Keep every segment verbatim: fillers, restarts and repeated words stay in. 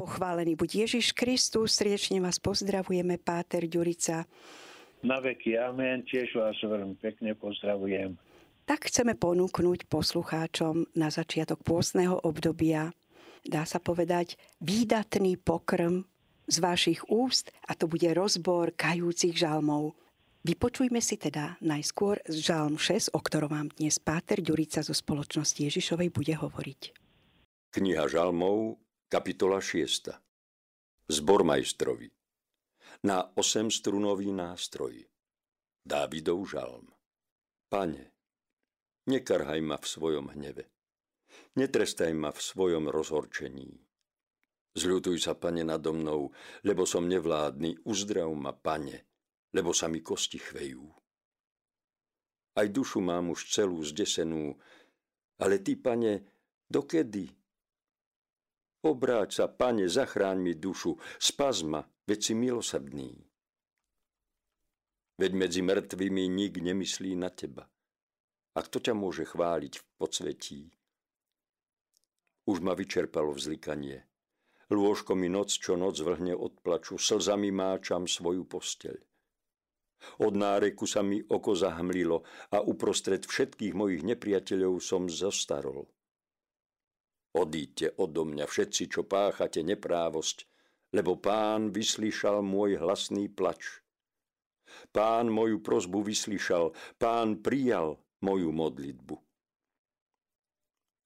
pochválený buď Ježiš Kristus. Srdečne vás pozdravujeme, Páter Ďurica. Na veky amen, tiež vás veľmi pekne pozdravujem. Tak chceme ponúknuť poslucháčom na začiatok pôstneho obdobia, dá sa povedať, výdatný pokrm z vašich úst, a to bude rozbor kajúcich žalmov. Vypočujme si teda najskôr žalm šesť, o ktorom vám dnes Páter Ďurica zo Spoločnosti Ježišovej bude hovoriť. Kniha žalmov, kapitola šiesta. Zbormajstrovi. Na osemstrunový nástroj. Dávidov žalm. Pane, nekarhaj ma v svojom hneve. Netrestaj ma v svojom rozhorčení. Zľutuj sa, Pane, nado mnou, lebo som nevládny. Uzdrav ma, Pane, lebo sa mi kosti chvejú. Aj dušu mám už celú zdesenú, ale Ty, Pane, dokedy? Obráť sa, Pane, zachráň mi dušu, spas ma, veď si milosrdný. Veď medzi mŕtvými nik nemyslí na Teba. A kto ťa môže chváliť v podsvetí? Už ma vyčerpalo vzlikanie. Lôžko mi noc čo noc vlhne od plaču, slzami máčam svoju posteľ. Od náreku sa mi oko zahmlilo a uprostred všetkých mojich nepriateľov som zostarol. Odíďte odo mňa všetci, čo páchate neprávosť, lebo Pán vyslíšal môj hlasný plač. Pán moju prosbu vyslíšal, Pán prijal moju modlitbu.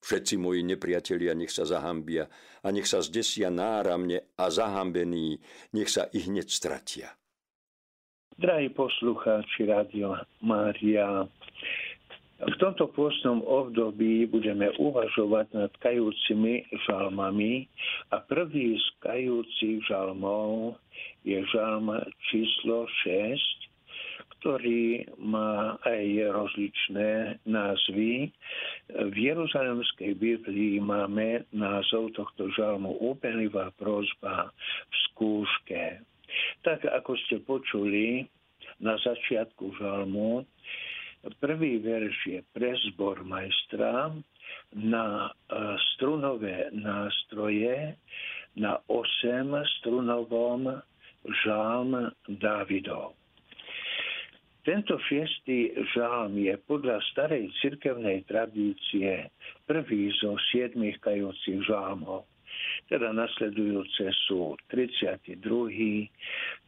Všetci moji nepriatelia nech sa zahambia a nech sa zdesia náramne a zahambení, nech sa i hneď stratia. Drahí poslucháči Rádio Mária, v tomto pôstnom období budeme uvažovať nad kajúcimi žalmami a prvý z kajúcich žalmov je žalm číslo šesť, ktorý má aj rozličné názvy. V Jeruzalemskej Biblii máme názov tohto žalmu Úpenlivá prosba v skúške. Tak, ako ste počuli na začiatku žalmu, prvý verš je pre zbormajstra na strunové nástroje na osem strunovom žalm Dávidov. Tento šiestý žalm je podľa starej cirkevnej tradície prvý zo siedmých kajúcich žalmov. Teda nasledujúce sú tridsiaty druhý,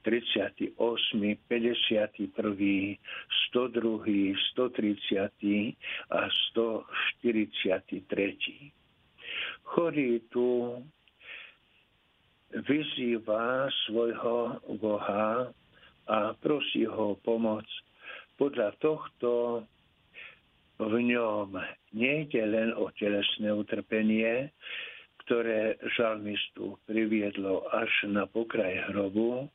tridsiaty ôsmy, päťdesiaty prvý, stodruhý, stotridsiaty a stoštyridsiaty tretí. Chorý tu vyzýva svojho Boha a prosí ho o pomoc. Podľa tohto v ňom nejde len o telesné utrpenie, ktoré žalmistu priviedlo až na pokraj hrobu,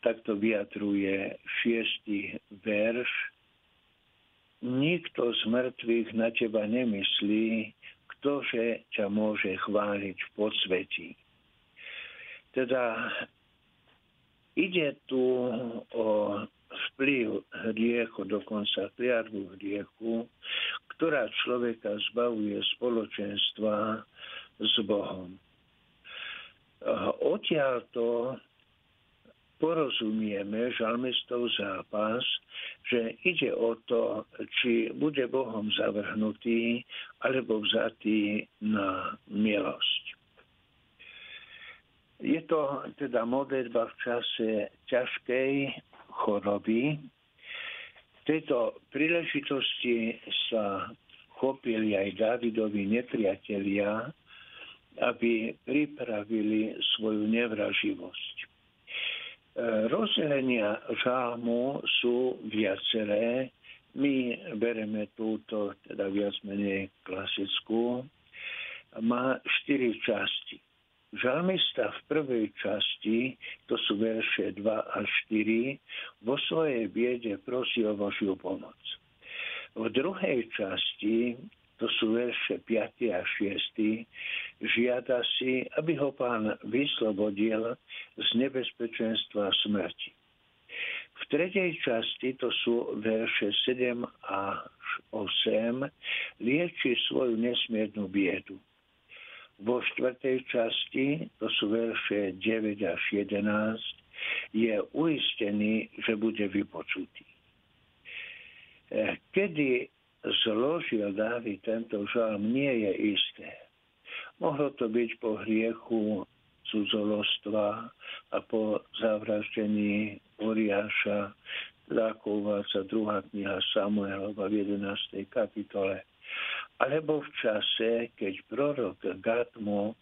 tak to vyjadruje šiestý verš. Nikto z mŕtvych na teba nemyslí, ktože ťa môže chváliť v podsvetí. Teda ide tu o vplyv hriechu, dokonca priadbu hriechu, ktorá človeka zbavuje spoločenstva s Bohom. Odtiaľto porozumieme žalmistov zápas, že ide o to, či bude Bohom zavrhnutý alebo vzatý na milosť. Je to teda modlitba v čase ťažkej choroby. V tejto príležitosti sa chopili aj Dávidovi nepriatelia, aby pripravili svoju nevraživosť. Rozdelenia žalmu sú viaceré. My bereme túto, teda viac menej klasickú. Má štyri časti. Žalmista v prvej časti, to sú verše dva a štyri, vo svojej biede prosí o Božiu pomoc. V druhej časti, to sú verše piaty a šiesty, žiada si, aby ho Pán vyslobodil z nebezpečenstva smrti. V tretej časti, to sú verše sedem až osem, lieči svoju nesmiernu biedu. Vo štvrtej časti, to sú verše deväť až jedenásť, je uistený, že bude vypočutý. Kedy zložil Dávid tento žalm, nie je isté. Mohlo to byť po hriechu cudzolostva a po zavraždení Oriáša, tak uvádza druhá kniha Samuelova v jedenástej kapitole. Alebo v čase, keď prorok Gatmo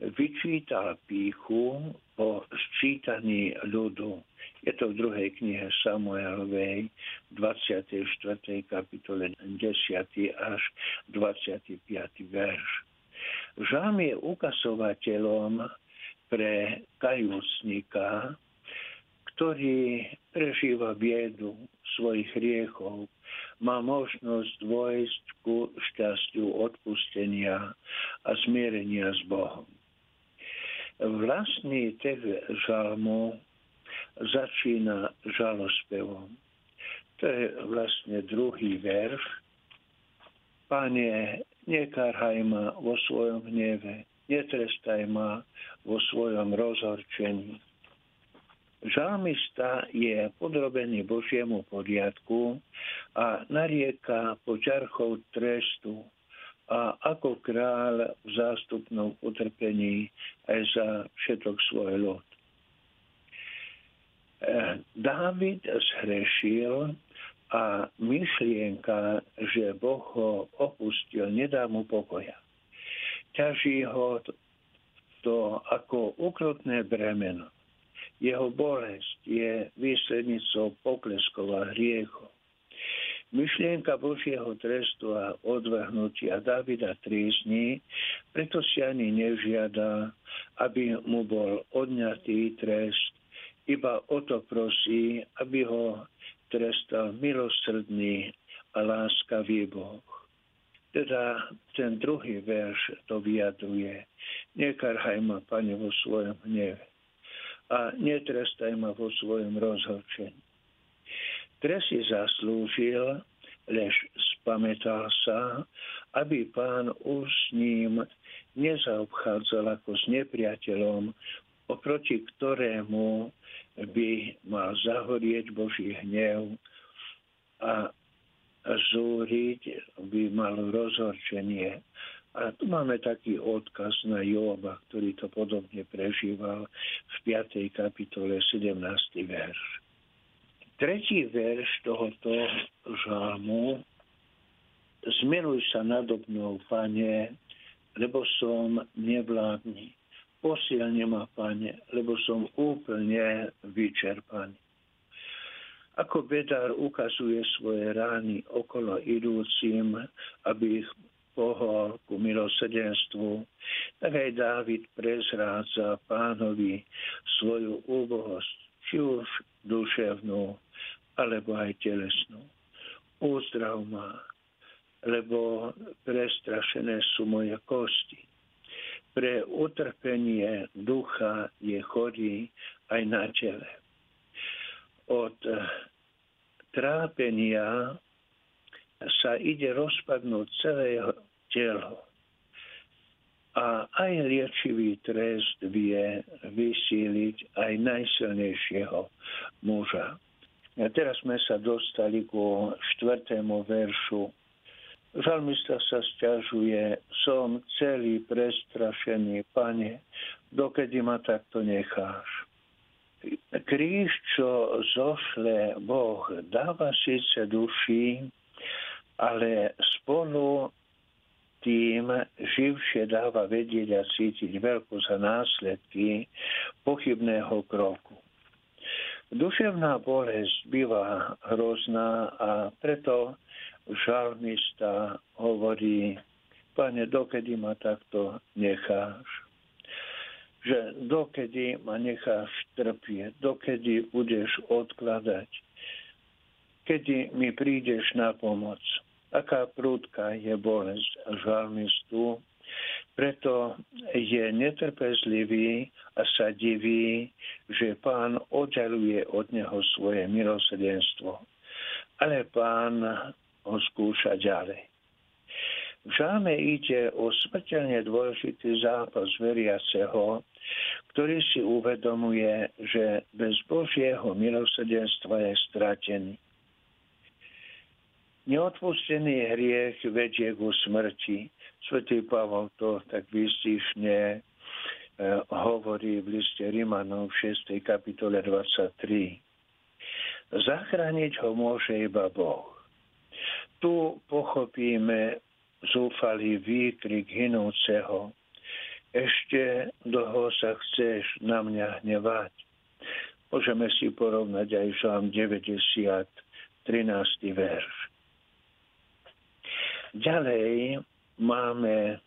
vyčítal pýchu po sčítaní ľudu. Je to v druhej knihe Samuelovej, dvadsiatej štvrtej kapitole, desiaty až dvadsiaty piaty verš. Žalm je ukazovateľom pre kajúcnika, ktorý prežíva biedu svojich hriechov, má možnosť dôjsť ku šťastiu odpustenia a zmierenia s Bohom. Vlastný text žalmu začína žalospevom. To je vlastne druhý verš. Pane, nekarhaj ma vo svojom hneve, netrestaj ma vo svojom rozhorčení. Žalmista je podrobený Božiemu poriadku a narieka pod ťarchou trestu a ako kráľ v zástupnom utrpení aj za všetok svoj ľud. Dávid zhrešil a myšlienka, že Boh ho opustil, nedá mu pokoja. Ťaží ho to ako ukrutné bremeno. Jeho bolesť je výslednicou pokleskov a hriechov. Myšlienka Božieho trestu a odvrhnutia Dávida trízni, preto si ani nežiada, aby mu bol odňatý trest, iba o to prosí, aby ho trestal milosrdný a láskavý Boh. Teda ten druhý verš to vyjadruje. Nekarhaj ma, Pane, vo svojom hneve a netrestaj ma vo svojom rozhorčení. Trest si zaslúžil, lež spamätal sa, aby Pán už s ním nezaobchádzal ako s nepriateľom, oproti ktorému by mal zahorieť Boží hnev a zúriť by mal rozhorčenie. A tu máme taký odkaz na Jóba, ktorý to podobne prežíval v piatej kapitole, sedemnásty verš. Tretí verš tohoto žalmu. Zmiluj sa nado mnou, Pane, lebo som nevládny. Posilni ma, Pane, lebo som úplne vyčerpaný. Ako bedár ukazuje svoje rány okolo idúcim, aby ich pohor ku milosrdenstvu, tak aj Dávid prezrádza Pánovi svoju úbohosť, či už duševnú, alebo aj telesnú. Uzdrav ma, lebo prestrašené sú moje kosti. Pre utrpenie ducha je chorý aj na tele. Od trápenia sa ide rozpadnúť celé telo. A aj liečivý trest vie vysíliť aj najsilnejšieho muža. A teraz sme sa dostali ku štvrtému veršu. Žalmista sa sťažuje, som celý prestrašený, Pane, dokedy ma takto necháš? Kríž, čo zošle Boh, dáva síce duši, ale spolu tým živšie dáva vedieť a cítiť veľkosť a následky pochybného kroku. Duševná bolesť býva hrozná a preto žalmista hovorí, Pane, dokedy ma takto necháš? Že dokedy ma necháš trpieť, dokedy budeš odkladať, kedy mi prídeš na pomoc. Aká prudká je bolesť žalmistu, preto je netrpezlivý a sa diví, že Pán oddialuje od neho svoje milosrdenstvo. Ale Pán ho skúša ďalej. V žalme ide o smrteľne dôležitý zápas veriaceho, ktorý si uvedomuje, že bez Božieho milosrdenstva je stratený. Neodpustený hriech vedie ku smrti. Svätý Pavol to tak výstižne hovorí v liste Rimanov v šiestej kapitole dvadsaťtri. Zachrániť ho môže iba Boh. Tu pochopíme zúfalý výkrik hinúceho. Ešte dlho sa chceš na mňa hnevať. Môžeme si porovnať aj Žalm deväťdesiat, trinásty verš. Ďalej máme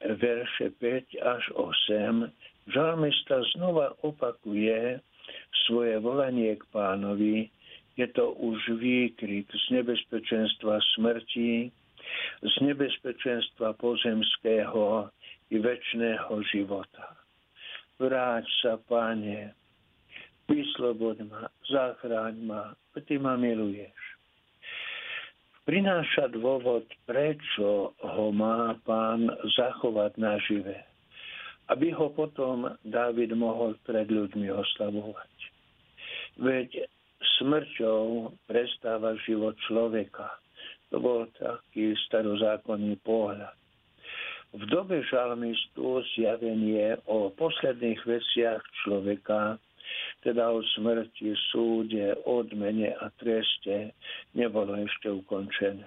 verše päť až osem. Žalmista znova opakuje svoje volanie k Pánovi. Je to už výkrik z nebezpečenstva smrti, z nebezpečenstva pozemského i večného života. Vráť sa, Pane, vyslobod ma, zachráň ma, Ty ma miluješ. Prináša dôvod, prečo ho má Pán zachovať nažive, aby ho potom Dávid mohol pred ľuďmi oslavovať. Veď smrťou prestáva život človeka. To bol taký starozákonný pohľad. V dobe žalmistu zjavenie o posledných veciach človeka, teda o smrti, súde, odmene a treste, nebolo ešte ukončené.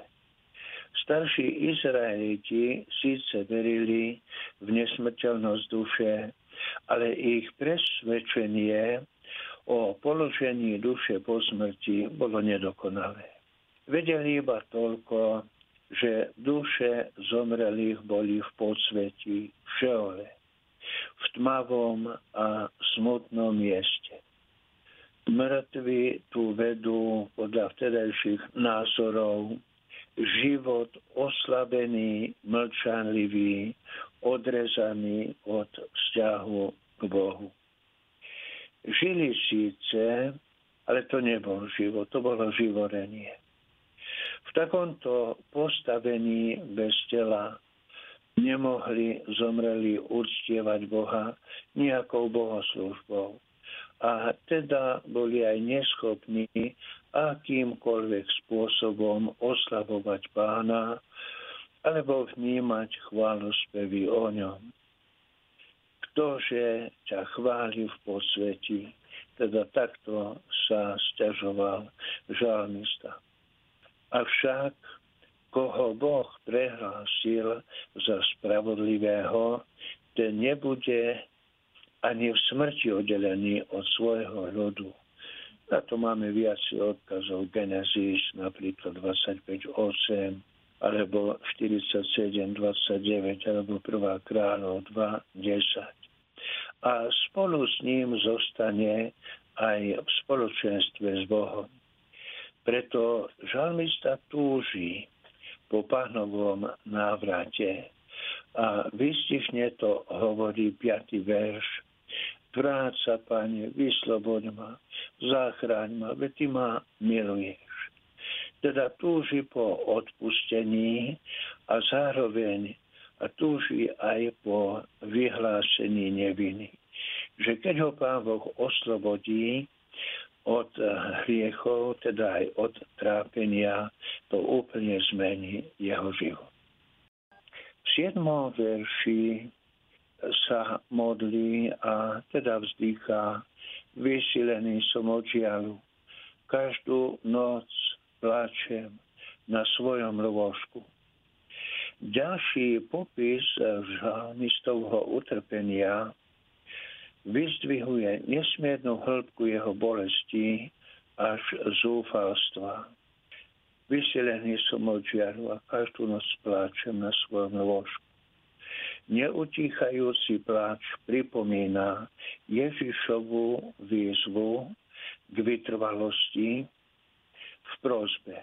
Starší Izraeliti síce verili v nesmrteľnosť duše, ale ich presvedčenie o položení duše po smrti bolo nedokonalé. Vedeli iba toľko, že duše zomrelých boli v podsvetí, v šeole, v tmavom a smutnom mieste. Mŕtvi tu vedú podľa vtedajších názorov život oslabený, mlčanlivý, odrezaný od vzťahu k Bohu. Žili síce, ale to nebol život, to bolo živorenie. V takomto postavení bez tela nemohli zomreli uctievať Boha nejakou bohoslúžbou. A teda boli aj neschopní akýmkoľvek spôsobom oslavovať Pána alebo vnímať chválospevy o ňom. Ktože ťa chváli v podsvetí, teda takto sa sťažoval žalmista. Avšak koho Boh prehlásil za spravodlivého, ten nebude ani v smrti oddelený od svojho rodu. Na to máme viac odkazov Genesis, napríklad dvadsaťpäť osem, alebo štyridsaťsedem dvadsaťdeväť, alebo prvá Kráľov dva desať. A spolu s ním zostane aj v spoločenstve s Bohom. Preto žalmista túži po Pánovom návrate. A výstižne to hovorí piaty verš. Vráť sa, Pane, vyslobod ma, zachráň ma, veď Ty ma miluješ. Teda túži po odpustení a zároveň a túži aj po vyhlásení neviny. Že keď ho Pán Boh oslobodí od hriechov, teda aj od trápenia, to úplne zmení jeho život. V siedmom verši sa modlí a teda vzdýchá: vysilený som od žialu, každú noc plačem na svojom lôžku. Ďalší popis žalmistovho utrpenia vyzdvihuje nesmiernu hĺbku jeho bolesti až zúfalstva. Vysilený som od žialu a každú noc pláčem na svojom lôžku. Neutíchajúci pláč pripomína Ježišovu výzvu k vytrvalosti v prosbe.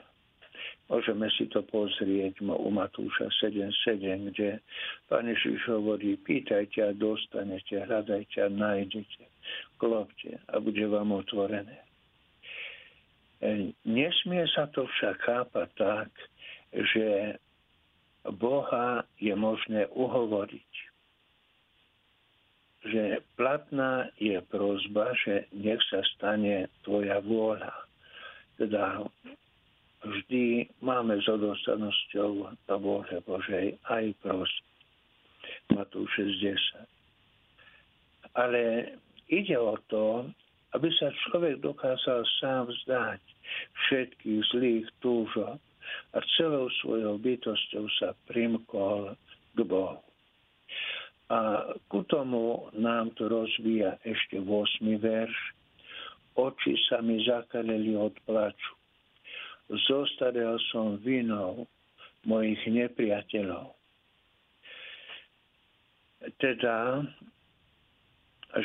Môžeme si to pozrieť u Matúša sedem sedem, kde Pán Ježiš hovorí: pýtajte a dostanete, hľadajte a nájdete, klopte a bude vám otvorené. Nesmie sa to však chápať tak, že Boha je možné uhovoriť. Že platná je prosba, že nech sa stane tvoja vôľa. Teda vždy máme s odostanosťou na vôle Božej aj prosť. Matúš šesť desať. Ale ide o to, aby sa človek dokázal sám vzdať všetkých zlých túžob a celou svojou bytosťou sa primkol k Bohu. A ku tomu nám to rozvíja ešte ôsmy verš. Oči sa mi zakalili od plaču. Zostarel som vinou mojich nepriateľov. Teda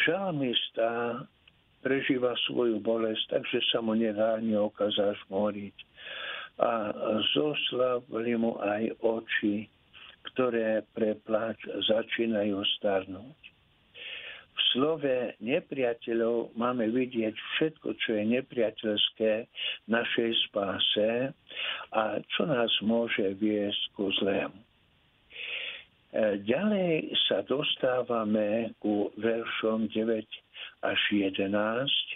žalmista prežíva svoju bolesť, takže sa mu nedá ani oka zažmúriť. A zoslavili mu aj oči, ktoré pre pláč začínajú starnúť. V slove nepriateľov máme vidieť všetko, čo je nepriateľské našej spáse a čo nás môže viesť ku zlému. Ďalej sa dostávame ku veršom deväť až jedenásť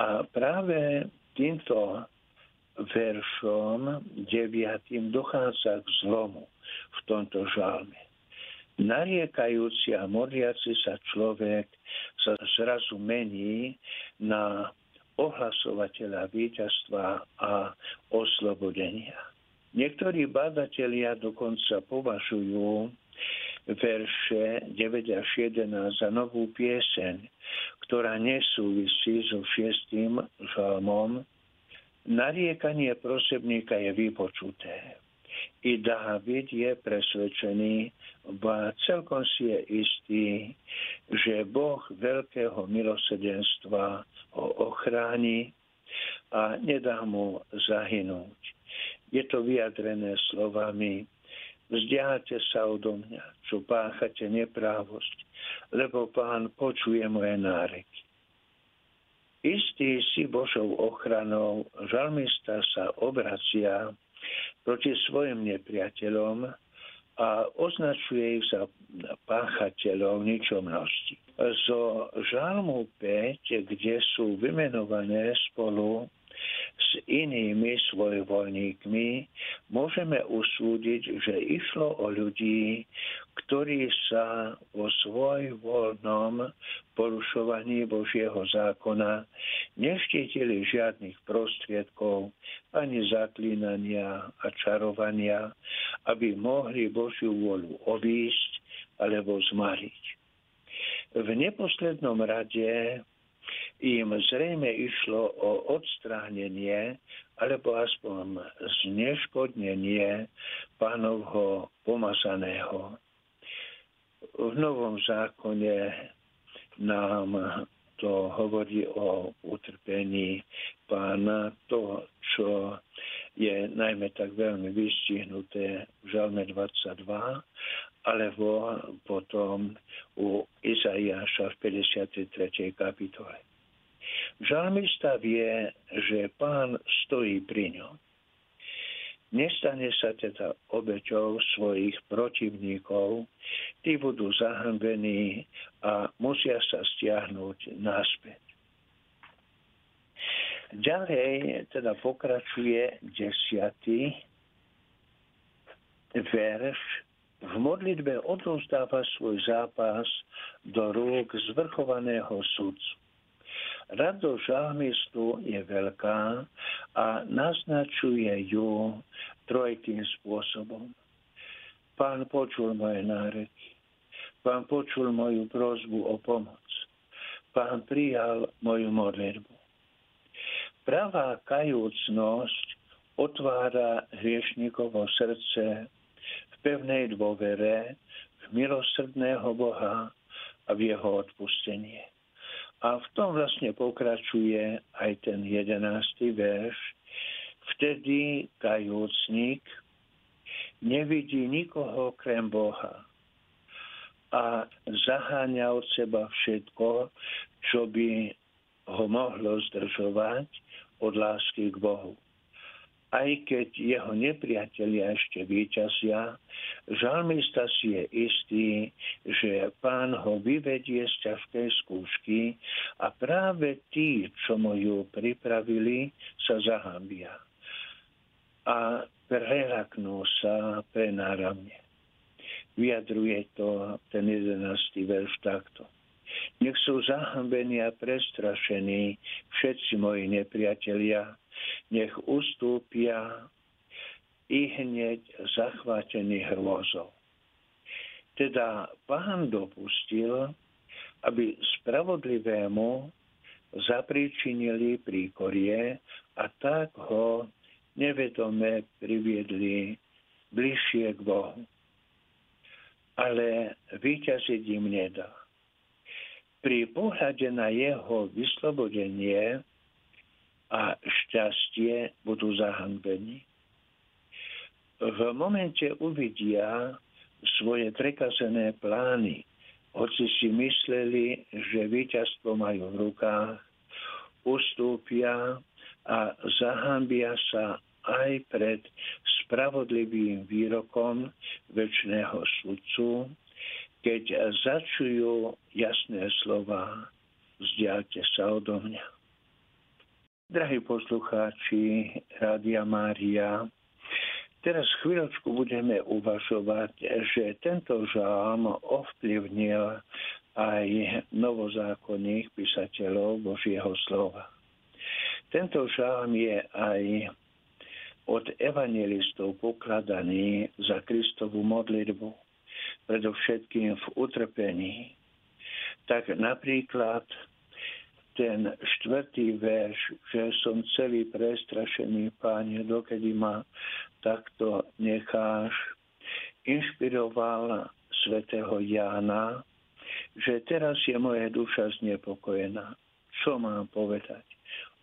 a práve týmto veršom deviatym dochádza k zlomu v tomto žalme. Nariekajúci a modliaci sa človek sa zrazu mení na ohlasovateľa víťazstva a oslobodenia. Niektorí badatelia dokonca považujú verše deväť až jedenásť za novú pieseň, ktorá nesúvisí so šiestym žalmom. Nariekanie prosebníka je vypočuté. I Dávid je presvedčený, ba celkom si je istý, že Boh veľkého milosrdenstva ho ochráni a nedá mu zahynúť. Je to vyjadrené slovami: vzdialte sa odo mňa, čo páchate neprávosť, lebo Pán počuje moje náreky. Istý si Božou ochranou, žalmista sa obracia proti svojim nepriateľom a označuje ich za páchateľov ničomnosti. Zo žalmu päť, kde sú vymenované spolu s inými svojvoľníkmi, môžeme usúdiť, že išlo o ľudí, ktorí sa vo svojvoľnom porušovaní Božieho zákona neštítili žiadnych prostriedkov ani zaklínania a čarovania, aby mohli Božiu vôľu obísť alebo zmariť. V neposlednom rade im zrejme išlo o odstránenie alebo aspoň zneškodnenie Pánovho pomazaného. V Novom zákone nám to hovorí o utrpení Pána, to, čo je najmä tak veľmi vystihnuté v žalme dvadsaťdva, alebo potom u Izaiáša v päťdesiatej tretej kapitole. Žalmista vie, že Pán stojí pri ňom. Nestane sa teda obeťou svojich protivníkov, tí budú zahanbení a musia sa stiahnuť naspäť. Ďalej teda pokračuje desiatý verš. V modlitbe odovzdáva svoj zápas do rúk zvrchovaného sudcu. Radosť žalmistu je veľká a naznačuje ju trojitým spôsobom. Pán počul moje náreky. Pán počul moju prosbu o pomoc. Pán prijal moju modlitbu. Pravá kajúcnosť otvára hriešnikovo srdce v pevnej dôvere v milosrdného Boha a v jeho odpustenie. A v tom vlastne pokračuje aj ten jedenásty verš. Vtedy kajúcnik nevidí nikoho krem Boha a zaháňa od seba všetko, čo by ho mohlo zdržovať od lásky k Bohu. aj keď jeho nepriatelia ešte víťazia, žalmista si je istý, že Pán ho vyvedie z ťažkej skúšky a práve tí, čo mu ju pripravili, sa zahambia a preľaknú sa prenáramne. Vyjadruje to ten jedenásty verš takto. Nech sú zahambení a prestrašení všetci moji nepriatelia, nech ustúpia i hneď zachvátení hrôzou. Teda Pán dopustil, aby spravodlivému zapríčinili príkorie a tak ho nevedome priviedli bližšie k Bohu. Ale víťaziť im nedá. Pri pohľade na jeho vyslobodenie a šťastie budú zahanbení. V momente uvidia svoje prekazené plány, hoci si mysleli, že víťazstvo majú v rukách, ustúpia a zahanbia sa aj pred spravodlivým výrokom večného sudcu, keď začujú jasné slova, vzdialte sa odo mňa. Drahí poslucháči Rádia Mária, teraz chvíľočku budeme uvažovať, že tento žalm ovplyvnil aj novozákonných písateľov Božieho slova. Tento žalm je aj od evanjelistov pokladaný za Kristovú modlitbu, predovšetkým v utrpení. Tak napríklad ten štvrtý verš, že som celý prestrašený, Páne, dokedy ma takto necháš, inšpiroval svätého Jána, že teraz je moja duša znepokojená. Čo mám povedať?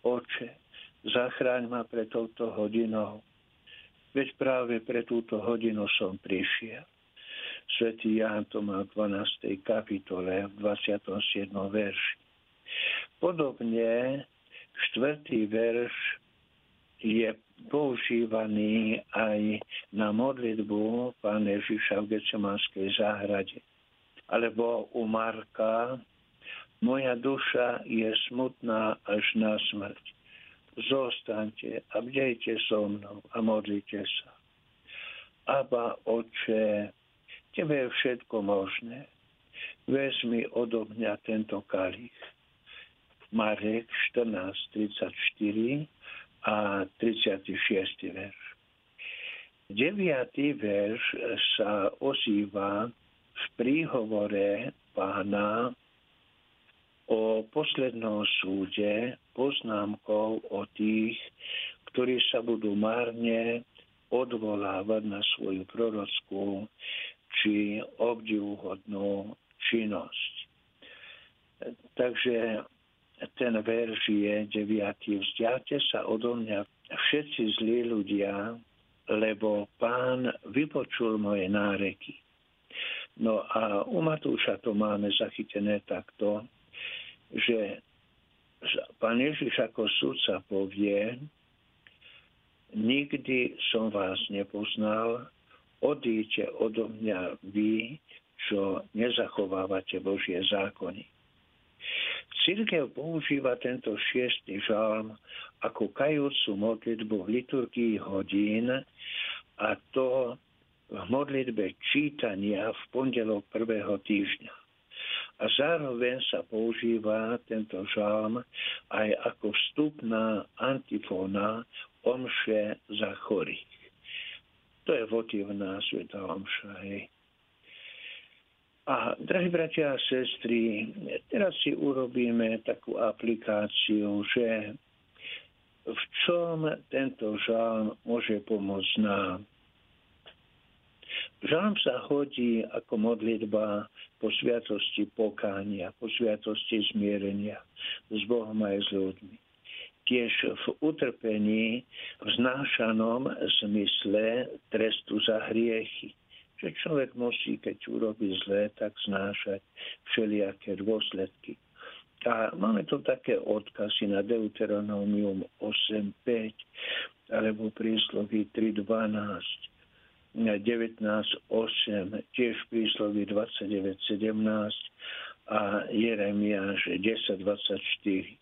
Oče, zachráň ma pre touto hodinou, veď práve pre túto hodinu som prišiel. Svätý Ján to má v dvanástej kapitole, v dvadsiatom siedmom verši. Podobne štvrtý verš je používaný aj na modlitbu Pána Ježiša v Getsemanskej záhrade. Alebo u Marka, moja duša je smutná až na smrť. Zostaňte a bdejte so mnou a modlite sa. Aba, Otče, tebe je všetko možné. Vezmi odo mňa tento kalich. Marek štrnásť tridsaťštyri a tridsiaty šiesty verš. deviaty verš sa ozýva v príhovore Pána o poslednom súde poznámkou o tých, ktorí sa budú márne odvolávať na svoju prorockú či obdivuhodnú činnosť. Takže ten verš je deviaty. Vzdialte sa odo mňa všetci zlí ľudia, lebo Pán vypočul moje náreky. No a u Matúša to máme zachytené takto, že Pán Ježiš ako sudca povie, nikdy som vás nepoznal, odíďte odo mňa vy, čo nezachovávate Božie zákony. Cirkev používa tento šiesty žalm ako kajúcu modlitbu v liturgii hodín, a to v modlitbe čítania v pondelok prvého týždňa. A zároveň sa používa tento žalm aj ako vstupná antifóna omše za chorých. To je votivná svätá omša. Hej. A, drahí bratia a sestry, teraz si urobíme takú aplikáciu, že v čom tento žalm môže pomôcť nám. Žalm sa hodí ako modlitba po sviatosti pokánia, po sviatosti zmierenia s Bohom aj s ľuďmi. Tiež v utrpení vznášanom zmysle trestu za hriechy. Že človek musí, keď urobí zlé, tak znášať všelijaké dôsledky. A máme tu také odkazy na Deuteronomium osem päť, alebo prísloví tri dvanásť, devätnásť osem, tiež prísloví dvadsaťdeväť sedemnásť a Jeremiáš desať dvadsaťštyri.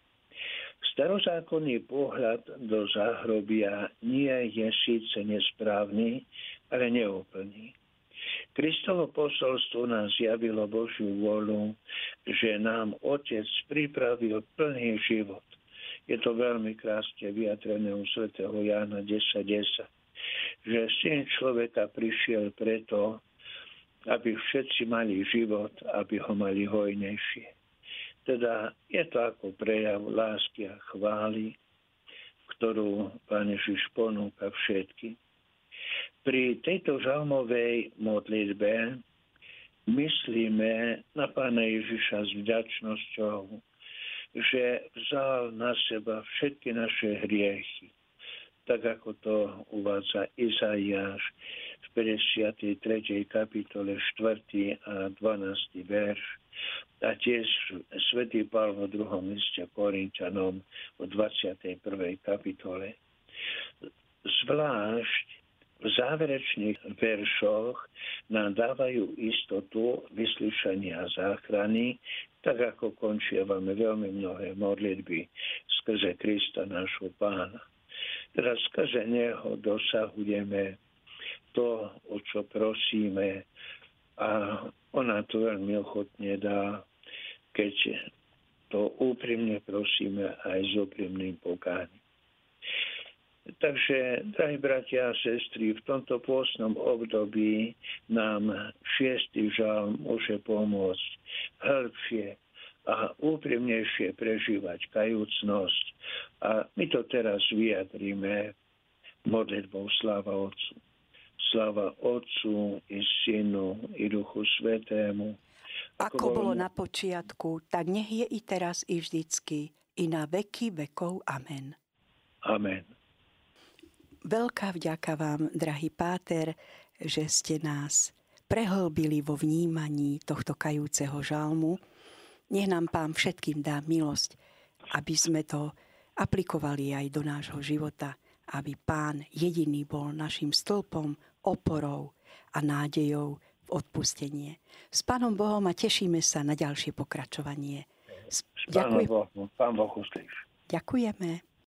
Starozákonný pohľad do záhrobia nie je síce nesprávny, ale neúplný. Kristovo posolstvo nám zjavilo Božiu vôľu, že nám Otec pripravil plný život. Je to veľmi krásne vyjadrené u svätého Jána desať desať, že Syn človeka prišiel preto, aby všetci mali život, aby ho mali hojnejšie. Teda je to ako prejav lásky a chvály, ktorú Pán Ježiš ponúka všetkým. Pri tejto žalmovej modlitbe myslíme na Pána Ježiša s vďačnosťou, že vzal na seba všetky naše hriechy, tak ako to uvádza Izaiáš v päťdesiatej tretej kapitole štvrtý a dvanásty verš a tiež svätý Pavol v druhom liste Korinťanom v dvadsiatej prvej kapitole. Zvlášť v záverečných veršoch nám dávajú istotu vyslyšania záchrany, tak ako končiavame veľmi mnohé modlitby skrze Krista nášho Pána. Teraz skrze Neho dosahujeme to, o čo prosíme, a ona to veľmi ochotne dá, keď to úprimne prosíme aj s úprimným pokáním. Takže, drahí bratia a sestry, v tomto pôstnom období nám šiestý žalm môže pomôcť hĺbšie a úprimnejšie prežívať kajúcnosť. A my to teraz vyjadríme modlitbou Sláva Otcu. Sláva Otcu i Synu i Duchu Svätému. Ako, Ako bolo na počiatku, tak nech je i teraz i vždycky, i na veky vekov. Amen. Amen. Veľká vďaka vám, drahý páter, že ste nás prehlbili vo vnímaní tohto kajúceho žalmu. Nech nám Pán všetkým dá milosť, aby sme to aplikovali aj do nášho života, aby Pán jediný bol našim stĺpom, oporou a nádejou v odpustenie. S Pánom Bohom a tešíme sa na ďalšie pokračovanie. S Pánom Bohom. Pán Boh uslíš. Ďakujeme.